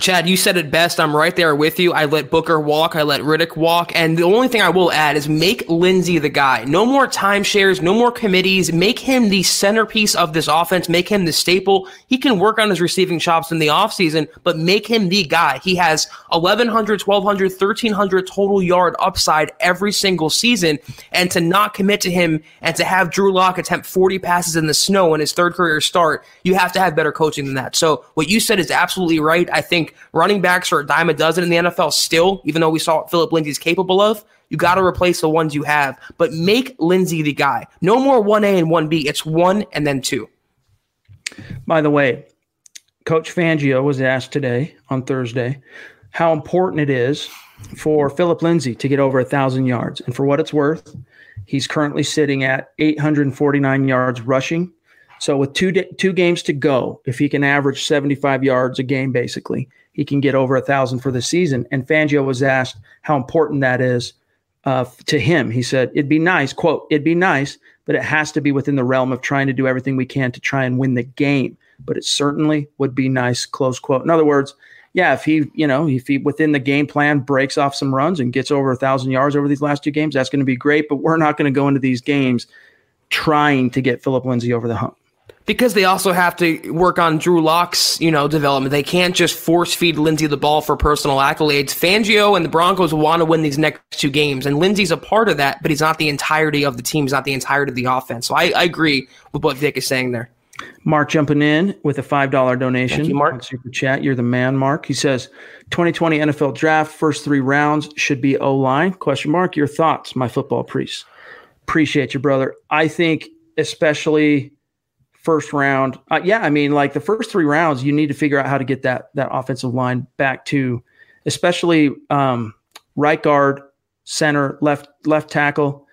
Chad, you said it best. I'm right there with you. I let Booker walk. I let Riddick walk. And the only thing I will add is make Lindsay the guy. No more timeshares, no more committees. Make him the centerpiece of this offense. Make him the staple. He can work on his receiving chops in the offseason, but make him the guy. He has 1,100, 1,200, 1,300 total yard upside every single season. And to not commit to him and to have Drew Lock attempt 40 passes in the snow in his third career start, you have to have better coaching than that. So what you said is absolutely right. I think think running backs are a dime a dozen in the NFL still, even though we saw what Phillip Lindsay is capable of. You got to replace the ones you have, but make Lindsay the guy. No more 1A and 1B. It's 1 and then 2. By the way, Coach Fangio was asked today on Thursday how important it is for Phillip Lindsay to get over 1,000 yards. And for what it's worth, he's currently sitting at 849 yards rushing. So with two games to go, if he can average 75 yards a game, basically, he can get over 1,000 for the season. And Fangio was asked how important that is to him. He said, it'd be nice, quote, it'd be nice, but it has to be within the realm of trying to do everything we can to try and win the game. But it certainly would be nice, close quote. In other words, yeah, if he within the game plan breaks off some runs and gets over 1,000 yards over these last two games, that's going to be great. But we're not going to go into these games trying to get Phillip Lindsay over the hump. Because they also have to work on Drew Lock's, development. They can't just force feed Lindsay the ball for personal accolades. Fangio and the Broncos want to win these next two games, and Lindsay's a part of that, but he's not the entirety of the team. He's not the entirety of the offense. So I agree with what Vic is saying there. Mark jumping in with a $5 donation. Thank you, Mark. Super chat. You're the man, Mark. He says, 2020 NFL draft, first three rounds should be O-line. Question mark, your thoughts, my football priest. Appreciate you, brother. I think especially first round. The first three rounds, you need to figure out how to get that offensive line back to, especially right guard, center, left tackle.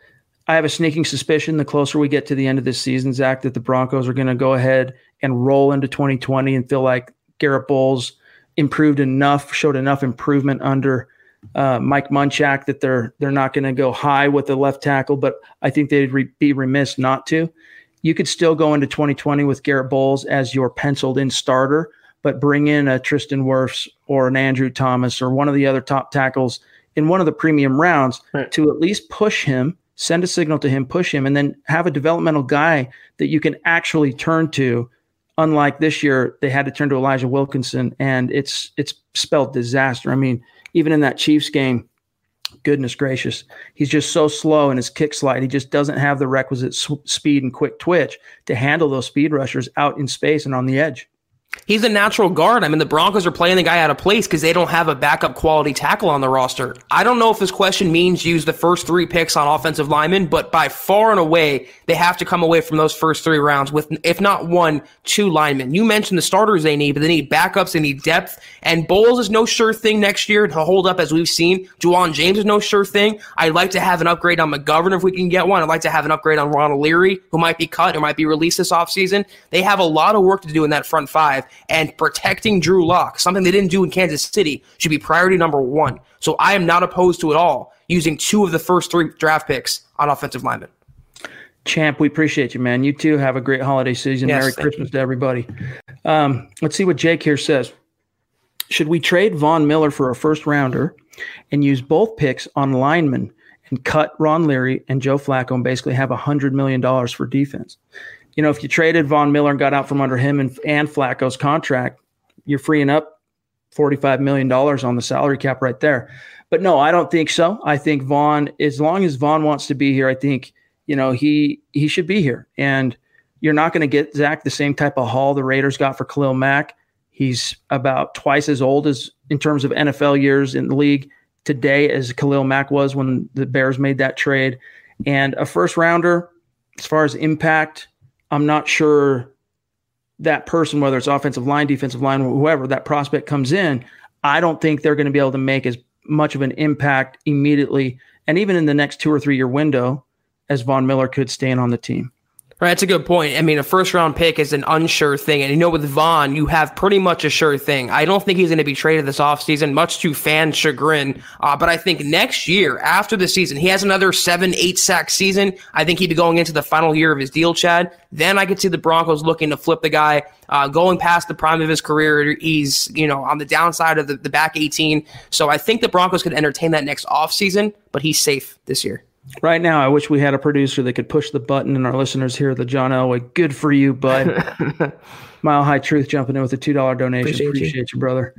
I have a sneaking suspicion the closer we get to the end of this season, Zach, that the Broncos are going to go ahead and roll into 2020 and feel like Garrett Bowles showed enough improvement under Mike Munchak that they're not going to go high with the left tackle, but I think they'd be remiss not to. You could still go into 2020 with Garrett Bowles as your penciled-in starter, but bring in a Tristan Wirfs or an Andrew Thomas or one of the other top tackles in one of the premium rounds to at least push him, send a signal to him, push him, and then have a developmental guy that you can actually turn to. Unlike this year, they had to turn to Elijah Wilkinson, and it's spelled disaster. I mean, even in that Chiefs game, goodness gracious, he's just so slow in his kick slide. He just doesn't have the requisite speed and quick twitch to handle those speed rushers out in space and on the edge. He's a natural guard. I mean, the Broncos are playing the guy out of place because they don't have a backup quality tackle on the roster. I don't know if this question means use the first three picks on offensive linemen, but by far and away, they have to come away from those first three rounds with, if not one, two linemen. You mentioned the starters they need, but they need backups, they need depth, and Bowles is no sure thing next year to hold up as we've seen. Ja'Wuan James is no sure thing. I'd like to have an upgrade on McGovern if we can get one. I'd like to have an upgrade on Ron O'Leary, who might be cut, who might be released this offseason. They have a lot of work to do in that front five. And protecting Drew Lock, something they didn't do in Kansas City, should be priority number one. So I am not opposed to at all using two of the first three draft picks on offensive linemen. Champ, we appreciate you, man. You too. Have a great holiday season. Yes, Merry Christmas to everybody. Let's see what Jake here says. Should we trade Von Miller for a first rounder and use both picks on linemen and cut Ron Leary and Joe Flacco and basically have $100 million for defense? You know, if you traded Von Miller and got out from under him and Flacco's contract, you're freeing up $45 million on the salary cap right there. But no, I don't think so. I think Von, as long as Von wants to be here, I think, he should be here. And you're not going to get, Zach, the same type of haul the Raiders got for Khalil Mack. He's about twice as old as in terms of NFL years in the league today as Khalil Mack was when the Bears made that trade. And a first rounder, as far as impact, I'm not sure that person, whether it's offensive line, defensive line, whoever that prospect comes in, I don't think they're going to be able to make as much of an impact immediately. And even in the next 2 or 3 year window as Von Miller could stay on the team. Right, that's a good point. I mean, a first-round pick is an unsure thing. And with Von, you have pretty much a sure thing. I don't think he's going to be traded this offseason, much to fan chagrin. But I think next year, after the season, he has another 7-8-sack season. I think he'd be going into the final year of his deal, Chad. Then I could see the Broncos looking to flip the guy going past the prime of his career. He's, on the downside of the back 18. So I think the Broncos could entertain that next offseason, but he's safe this year. Right now, I wish we had a producer that could push the button and our listeners hear the John Elway. Good for you, bud. Mile High Truth jumping in with a $2 donation. Appreciate you, brother.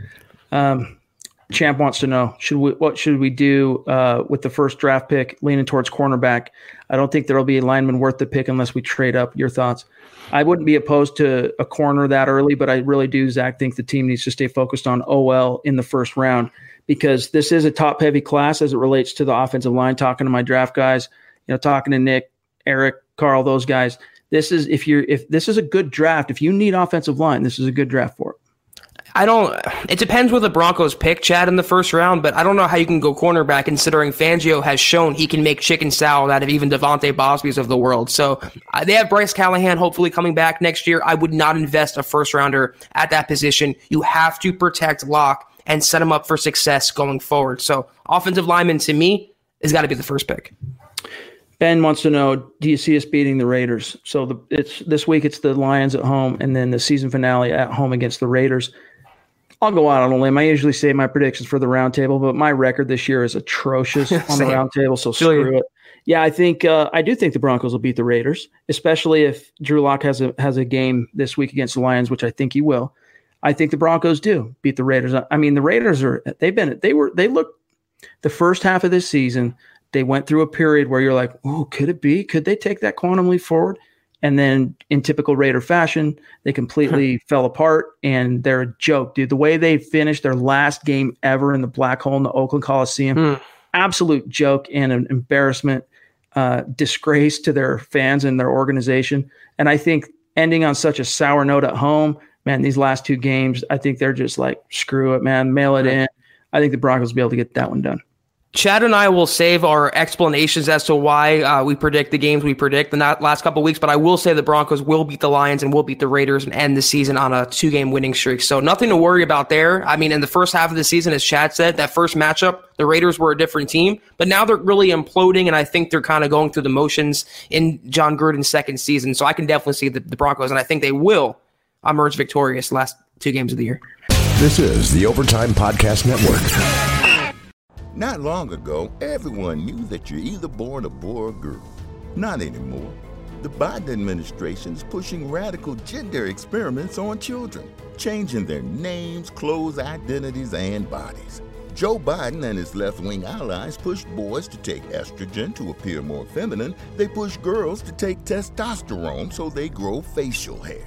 Champ wants to know, what should we do with the first draft pick leaning towards cornerback? I don't think there'll be a lineman worth the pick unless we trade up. Your thoughts? I wouldn't be opposed to a corner that early, but I really do, Zach, think the team needs to stay focused on OL in the first round, because this is a top heavy class as it relates to the offensive line. Talking to my draft guys, you know, talking to Nick, Eric, Carl, those guys, this is, if this is a good draft, if you need offensive line, this is a good draft for it. It depends what the Broncos pick, Chad, in the first round, but I don't know how you can go cornerback considering Fangio has shown he can make chicken salad out of even Devontae Bosby's of the world. So they have Bryce Callahan hopefully coming back next year. I would not invest a first rounder at that position. You have to protect Lock and set him up for success going forward. So offensive lineman to me has got to be the first pick. Ben wants to know, do you see us beating the Raiders? So it's this week, it's the Lions at home and then the season finale at home against the Raiders. I'll go out on a limb. I usually say my predictions for the roundtable, but my record this year is atrocious on the roundtable, so screw it. Yeah, I do think the Broncos will beat the Raiders, especially if Drew Lock has a game this week against the Lions, which I think he will. I think the Broncos do beat the Raiders. I mean, the Raiders they looked the first half of this season, they went through a period where you're like, oh, could it be? Could they take that quantum leap forward? And then in typical Raider fashion, they completely fell apart, and they're a joke, dude. The way they finished their last game ever in the black hole in the Oakland Coliseum, absolute joke and an embarrassment, disgrace to their fans and their organization. And I think ending on such a sour note at home, man, these last two games, I think they're just like, screw it, man, mail it in. I think the Broncos will be able to get that one done. Chad and I will save our explanations as to why we predict the games we predict the last couple of weeks, but I will say the Broncos will beat the Lions and will beat the Raiders and end the season on a 2-game winning streak. So nothing to worry about there. I mean, in the first half of the season, as Chad said, that first matchup, the Raiders were a different team, but now they're really imploding, and I think they're kind of going through the motions in John Gruden's second season. So I can definitely see the Broncos, and I think they will emerge victorious the last two games of the year. This is the Overtime Podcast Network. Not long ago, everyone knew that you're either born a boy or a girl. Not anymore. The Biden administration is pushing radical gender experiments on children, changing their names, clothes, identities, and bodies. Joe Biden and his left-wing allies push boys to take estrogen to appear more feminine. They push girls to take testosterone so they grow facial hair.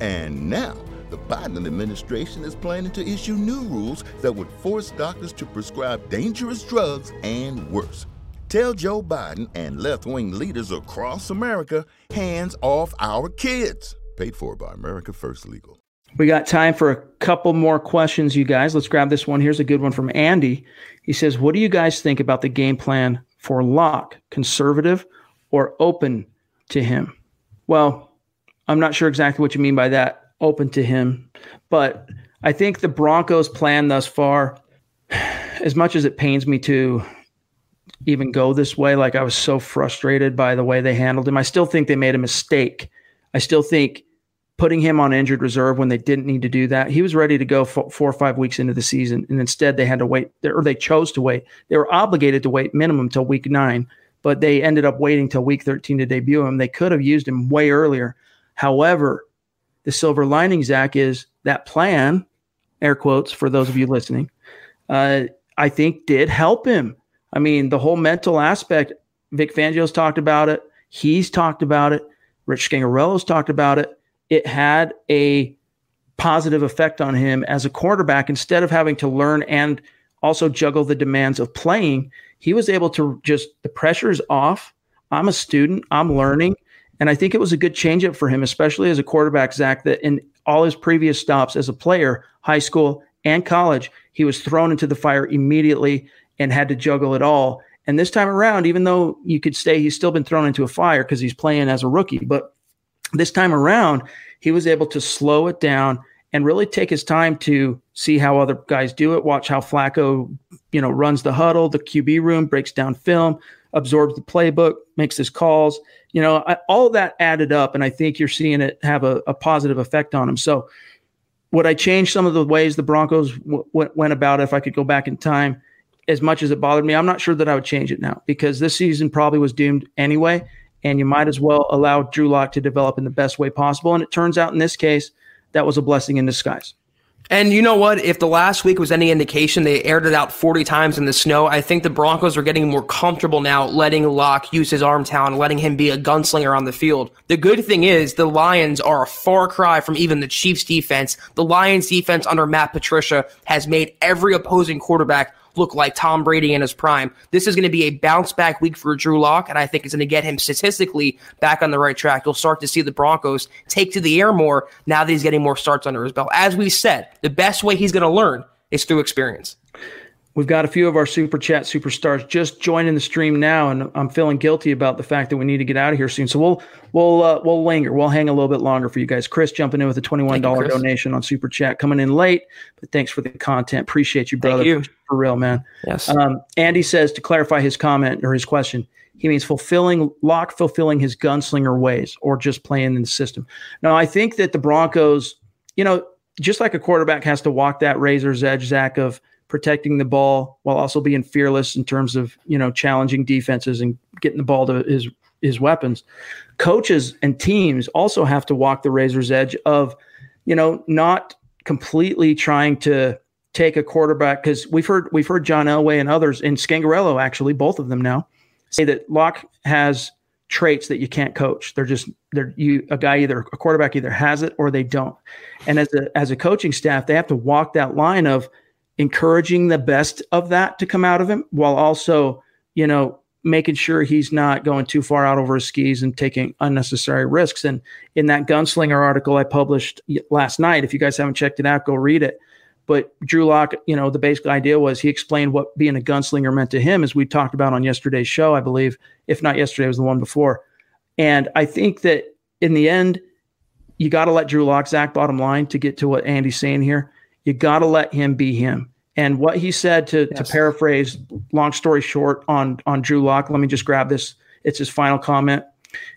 And now, the Biden administration is planning to issue new rules that would force doctors to prescribe dangerous drugs and worse. Tell Joe Biden and left-wing leaders across America, hands off our kids. Paid for by America First Legal. We got time for a couple more questions, you guys. Let's grab this one. Here's a good one from Andy. He says, what do you guys think about the game plan for Locke? Conservative or open to him? Well, I'm not sure exactly what you mean by that, open to him. But I think the Broncos' plan thus far, as much as it pains me to even go this way, like I was so frustrated by the way they handled him, I still think they made a mistake. I still think putting him on injured reserve when they didn't need to do that, he was ready to go 4 or 5 weeks into the season, and instead they had to wait, or they chose to wait. They were obligated to wait minimum till week 9, but they ended up waiting till week 13 to debut him. They could have used him way earlier. However, the silver lining, Zach, is that plan, air quotes for those of you listening, I think did help him. I mean, the whole mental aspect, Vic Fangio's talked about it. He's talked about it. Rich Scangarello's talked about it. It had a positive effect on him as a quarterback. Instead of having to learn and also juggle the demands of playing, he was able to just, the pressure's off. I'm a student. I'm learning. And I think it was a good changeup for him, especially as a quarterback, Zach, that in all his previous stops as a player, high school and college, he was thrown into the fire immediately and had to juggle it all. And this time around, even though you could say he's still been thrown into a fire because he's playing as a rookie, but this time around, he was able to slow it down and really take his time to see how other guys do it, watch how Flacco, runs the huddle, the QB room, breaks down film, absorbs the playbook, makes his calls. All that added up, and I think you're seeing it have a positive effect on him. So would I change some of the ways the Broncos went about it if I could go back in time? As much as it bothered me, I'm not sure that I would change it now, because this season probably was doomed anyway, and you might as well allow Drew Lock to develop in the best way possible. And it turns out in this case, that was a blessing in disguise. And you know what? If the last week was any indication, they aired it out 40 times in the snow. I think the Broncos are getting more comfortable now letting Lock use his arm talent, letting him be a gunslinger on the field. The good thing is the Lions are a far cry from even the Chiefs' defense. The Lions' defense under Matt Patricia has made every opposing quarterback look like Tom Brady in his prime. This is going to be a bounce-back week for Drew Lock, and I think it's going to get him statistically back on the right track. You'll start to see the Broncos take to the air more now that he's getting more starts under his belt. As we said, the best way he's going to learn is through experience. We've got a few of our Super Chat superstars just joining the stream now, and I'm feeling guilty about the fact that we need to get out of here soon. So we'll linger. We'll hang a little bit longer for you guys. Chris jumping in with a $21 donation on Super Chat, coming in late, but thanks for the content. Appreciate you, brother. Thank you. For real, man. Yes. Andy says, to clarify his comment or his question, he means Lock fulfilling his gunslinger ways or just playing in the system. Now, I think that the Broncos, just like a quarterback has to walk that razor's edge, Zach, of protecting the ball while also being fearless in terms of, challenging defenses and getting the ball to his weapons. Coaches and teams also have to walk the razor's edge of, not completely trying to take a quarterback, because we've heard John Elway and others, and Scangarello actually, both of them now, say that Lock has traits that you can't coach. A quarterback either has it or they don't. And as a coaching staff, they have to walk that line of encouraging the best of that to come out of him, while also, making sure he's not going too far out over his skis and taking unnecessary risks. And in that gunslinger article I published last night, if you guys haven't checked it out, go read it. But Drew Lock, the basic idea was he explained what being a gunslinger meant to him, as we talked about on yesterday's show, I believe. If not yesterday, it was the one before. And I think that in the end, you got to let Drew Lock, Zach, bottom line, to get to what Andy's saying here, you got to let him be him. And what he said, to paraphrase, long story short, on Drew Lock, let me just grab this. It's his final comment.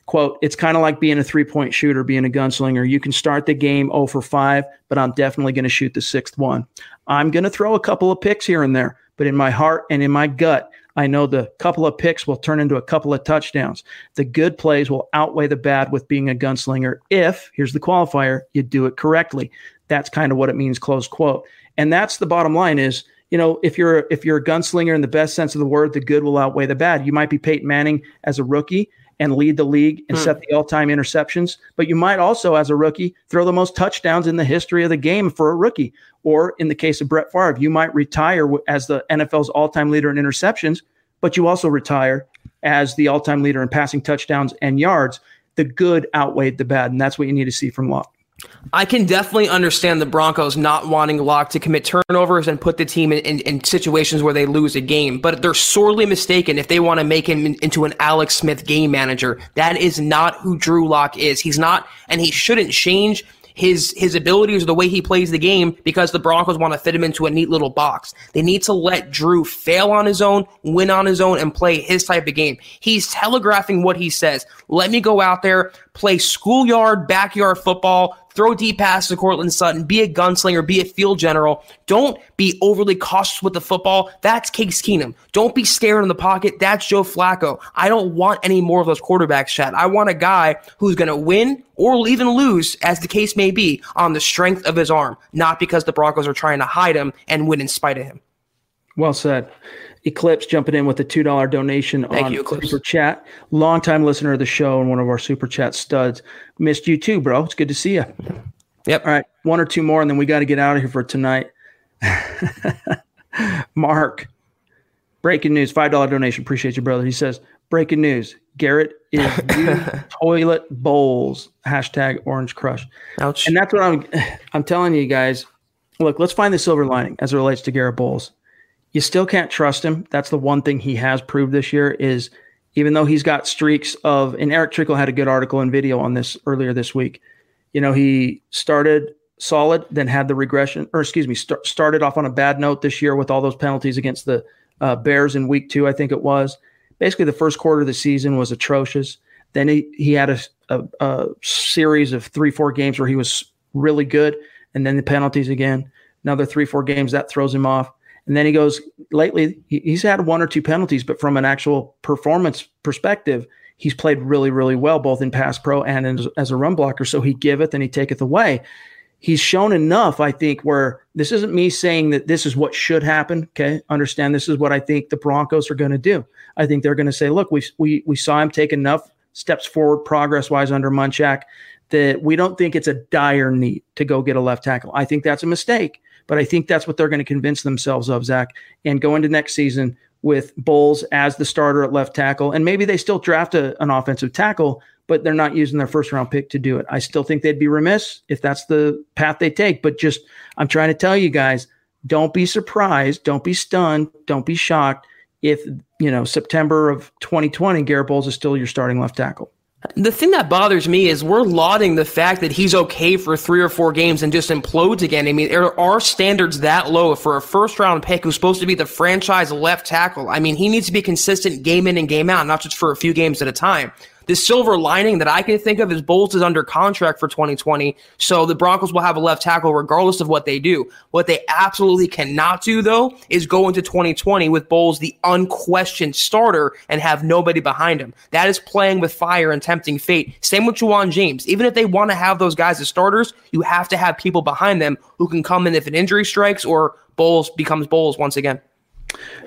Quote, "It's kind of like being a three-point shooter, being a gunslinger. You can start the game 0 for 5, but I'm definitely going to shoot the sixth one. I'm going to throw a couple of picks here and there, but in my heart and in my gut, I know the couple of picks will turn into a couple of touchdowns. The good plays will outweigh the bad with being a gunslinger if," here's the qualifier, "you do it correctly. That's kind of what it means," close quote. And that's the bottom line is, if you're a gunslinger in the best sense of the word, the good will outweigh the bad. You might be Peyton Manning as a rookie and lead the league and set the all-time interceptions, but you might also, as a rookie, throw the most touchdowns in the history of the game for a rookie. Or in the case of Brett Favre, you might retire as the NFL's all-time leader in interceptions, but you also retire as the all-time leader in passing touchdowns and yards. The good outweighed the bad, and that's what you need to see from Lock. I can definitely understand the Broncos not wanting Lock to commit turnovers and put the team in situations where they lose a game, but they're sorely mistaken if they want to make him into an Alex Smith game manager. That is not who Drew Lock is. He's not, and he shouldn't change his abilities or the way he plays the game because the Broncos want to fit him into a neat little box. They need to let Drew fail on his own, win on his own, and play his type of game. He's telegraphing what he says. Let me go out there, play schoolyard, backyard football, Throw deep passes to Cortland Sutton. Be a gunslinger. Be a field general. Don't be overly cautious with the football. That's Case Keenum. Don't be staring in the pocket. That's Joe Flacco. I don't want any more of those quarterbacks, Chad. I want a guy who's going to win or even lose, as the case may be, on the strength of his arm, not because the Broncos are trying to hide him and win in spite of him. Well said. Eclipse jumping in with a $2 donation. Thank on you, Super Chat. Longtime listener of the show and one of our Super Chat studs. Missed you too, bro. It's good to see you. Yep. All right. One or two more, and then we got to get out of here for tonight. Mark, breaking news, $5 donation. Appreciate you, brother. He says, breaking news, Garrett is toilet bowls. Hashtag Orange Crush. Ouch. And that's what I'm telling you guys. Look, let's find the silver lining as it relates to Garrett Bowles. You still can't trust him. That's the one thing he has proved this year is, even though he's got streaks of, and Eric Trickle had a good article and video on this earlier this week. You know, he started solid, then had the regression, or excuse me, started off on a bad note this year with all those penalties against the Bears in week 2, I think it was. Basically, the first quarter of the season was atrocious. Then he had a series of 3-4 games where he was really good, and then the penalties again. Another 3-4 games, that throws him off. And then he goes, lately, he's had 1 or 2 penalties, but from an actual performance perspective, he's played really, really well, both in pass pro and as a run blocker. So he giveth and he taketh away. He's shown enough, I think, where this isn't me saying that this is what should happen. Okay, understand this is what I think the Broncos are going to do. I think they're going to say, look, we saw him take enough steps forward progress-wise under Munchak that we don't think it's a dire need to go get a left tackle. I think that's a mistake. But I think that's what they're going to convince themselves of, Zach, and go into next season with Bowles as the starter at left tackle. And maybe they still draft an offensive tackle, but they're not using their first-round pick to do it. I still think they'd be remiss if that's the path they take. But just, I'm trying to tell you guys, don't be surprised, don't be stunned, don't be shocked if, you know, September of 2020, Garrett Bowles is still your starting left tackle. The thing that bothers me is we're lauding the fact that he's okay for 3 or 4 games and just implodes again. I mean, there are standards that low for a first-round pick who's supposed to be the franchise left tackle. I mean, he needs to be consistent game in and game out, not just for a few games at a time. The silver lining that I can think of is Bowles is under contract for 2020, so the Broncos will have a left tackle regardless of what they do. What they absolutely cannot do, though, is go into 2020 with Bowles the unquestioned starter and have nobody behind him. That is playing with fire and tempting fate. Same with Ja'Wuan James. Even if they want to have those guys as starters, you have to have people behind them who can come in if an injury strikes or Bowles becomes Bowles once again.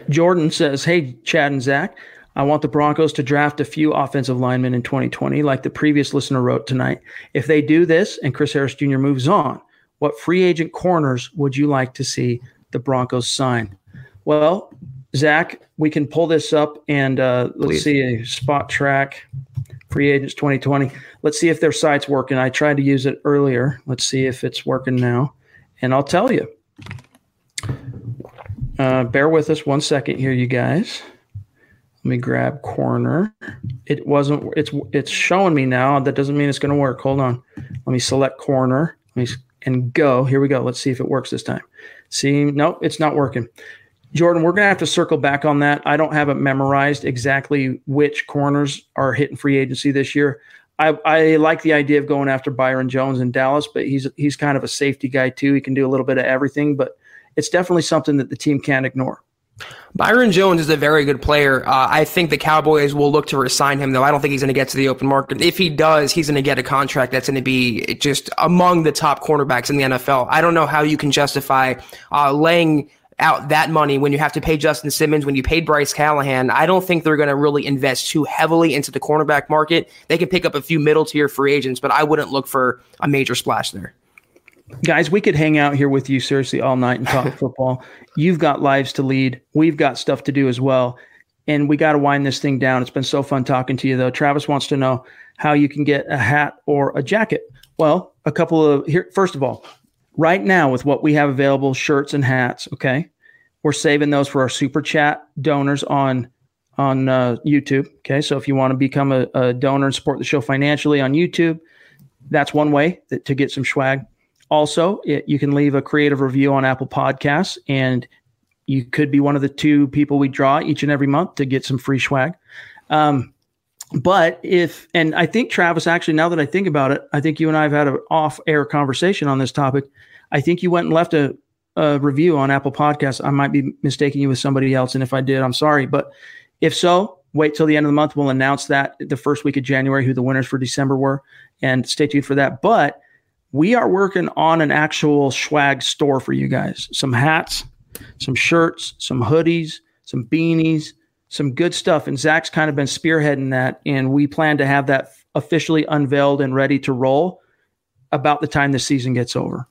Jordan says, hey, Chad and Zach, I want the Broncos to draft a few offensive linemen in 2020, like the previous listener wrote tonight. If they do this and Chris Harris Jr. moves on, what free agent corners would you like to see the Broncos sign? Well, Zach, we can pull this up and let's see a Spotrac free agents 2020. Let's see if their site's working. I tried to use it earlier. Let's see if it's working now, and I'll tell you. Bear with us one second here, you guys. Let me grab corner. It wasn't. It's showing me now. That doesn't mean it's going to work. Hold on. Let me select corner. And go. Here we go. Let's see if it works this time. See? Nope, it's not working. Jordan, we're going to have to circle back on that. I don't have it memorized exactly which corners are hitting free agency this year. I like the idea of going after Byron Jones in Dallas, but he's kind of a safety guy too. He can do a little bit of everything, but it's definitely something that the team can't ignore. Byron Jones is a very good player. I think the Cowboys will look to resign him, though. I don't think he's going to get to the open market. If he does, he's going to get a contract that's going to be just among the top cornerbacks in the NFL. I don't know how you can justify laying out that money when you have to pay Justin Simmons, when you paid Bryce Callahan. I don't think they're going to really invest too heavily into the cornerback market. They can pick up a few middle-tier free agents, but I wouldn't look for a major splash there. Guys, we could hang out here with you seriously all night and talk football. You've got lives to lead. We've got stuff to do as well. And we got to wind this thing down. It's been so fun talking to you, though. Travis wants to know how you can get a hat or a jacket. Well, a couple of here. First of all, right now with what we have available, shirts and hats, okay, we're saving those for our Super Chat donors on YouTube. Okay, so if you want to become a donor and support the show financially on YouTube, that's one way to get some swag. Also, you can leave a creative review on Apple Podcasts, and you could be one of the 2 people we draw each and every month to get some free swag. But if, and I think, Travis, actually, now that I think about it, I think you and I have had an off-air conversation on this topic. I think you went and left a review on Apple Podcasts. I might be mistaking you with somebody else, and if I did, I'm sorry. But if so, wait till the end of the month. We'll announce that the first week of January, who the winners for December were, and stay tuned for that. But we are working on an actual swag store for you guys. Some hats, some shirts, some hoodies, some beanies, some good stuff. And Zach's kind of been spearheading that. And we plan to have that officially unveiled and ready to roll about the time this season gets over.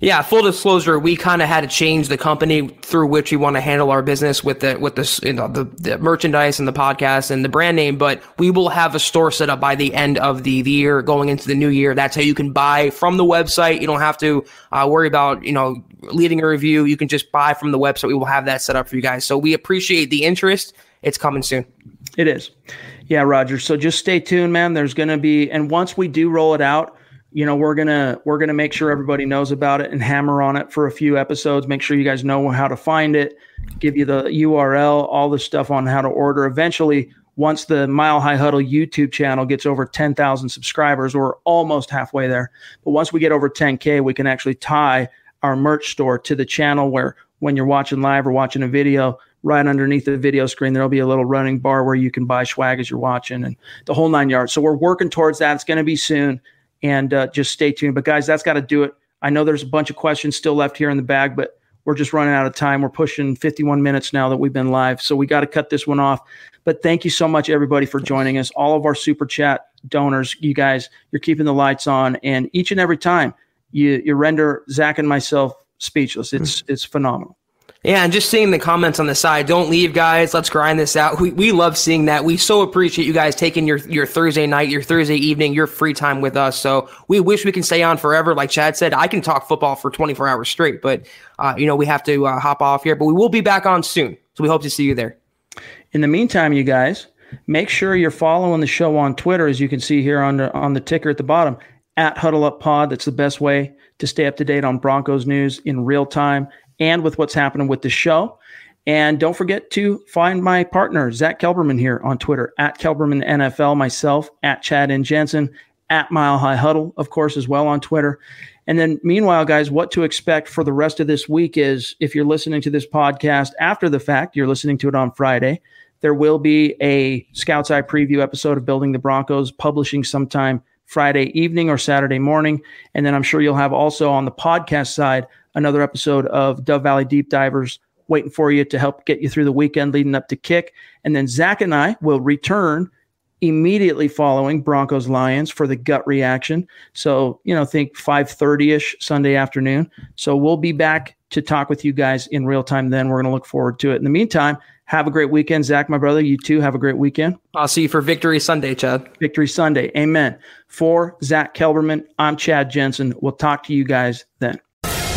Yeah, full disclosure, we kind of had to change the company through which we want to handle our business with the you know, the merchandise and the podcast and the brand name. But we will have a store set up by the end of the year, going into the new year. That's how you can buy from the website. You don't have to worry about, you know, leading a review. You can just buy from the website. We will have that set up for you guys. So we appreciate the interest. It's coming soon. It is. Yeah, Roger. So just stay tuned, man. There's going to be, and once we do roll it out, you know, we're going to make sure everybody knows about it and hammer on it for a few episodes. Make sure you guys know how to find it, give you the URL, all the stuff on how to order. Eventually, once the Mile High Huddle YouTube channel gets over 10,000 subscribers, we're almost halfway there. But once we get over 10K, we can actually tie our merch store to the channel, where when you're watching live or watching a video, right underneath the video screen, there'll be a little running bar where you can buy swag as you're watching and the whole 9 yards. So we're working towards that. It's going to be soon. And just stay tuned. But, guys, that's got to do it. I know there's a bunch of questions still left here in the bag, but we're just running out of time. We're pushing 51 minutes now that we've been live. So we got to cut this one off. But thank you so much, everybody, for joining us. All of our Super Chat donors, you guys, you're keeping the lights on. And each and every time you render Zach and myself speechless. It's phenomenal. Yeah, and just seeing the comments on the side. Don't leave, guys. Let's grind this out. We love seeing that. We so appreciate you guys taking your Thursday night, your Thursday evening, your free time with us. So we wish we can stay on forever. Like Chad said, I can talk football for 24 hours straight, but you know, we have to hop off here. But we will be back on soon, so we hope to see you there. In the meantime, you guys, make sure you're following the show on Twitter, as you can see here on the ticker at the bottom, at Huddle Up Pod. That's the best way to stay up to date on Broncos news in real time, and with what's happening with the show. And don't forget to find my partner, Zach Kelberman, here on Twitter, at Kelberman NFL, myself, at Chad and Jensen, at Mile High Huddle, of course, as well on Twitter. And then meanwhile, guys, what to expect for the rest of this week is, if you're listening to this podcast after the fact, you're listening to it on Friday, there will be a Scout's Eye preview episode of Building the Broncos, publishing sometime Friday evening or Saturday morning. And then I'm sure you'll have also on the podcast side another episode of Dove Valley Deep Divers waiting for you to help get you through the weekend leading up to kick. And then Zach and I will return immediately following Broncos Lions for the gut reaction. So, you know, think 5:30-ish Sunday afternoon. So we'll be back to talk with you guys in real time then. We're going to look forward to it. In the meantime, have a great weekend. Zach, my brother, you too. Have a great weekend. I'll see you for Victory Sunday, Chad. Victory Sunday. Amen. For Zach Kelberman, I'm Chad Jensen. We'll talk to you guys then.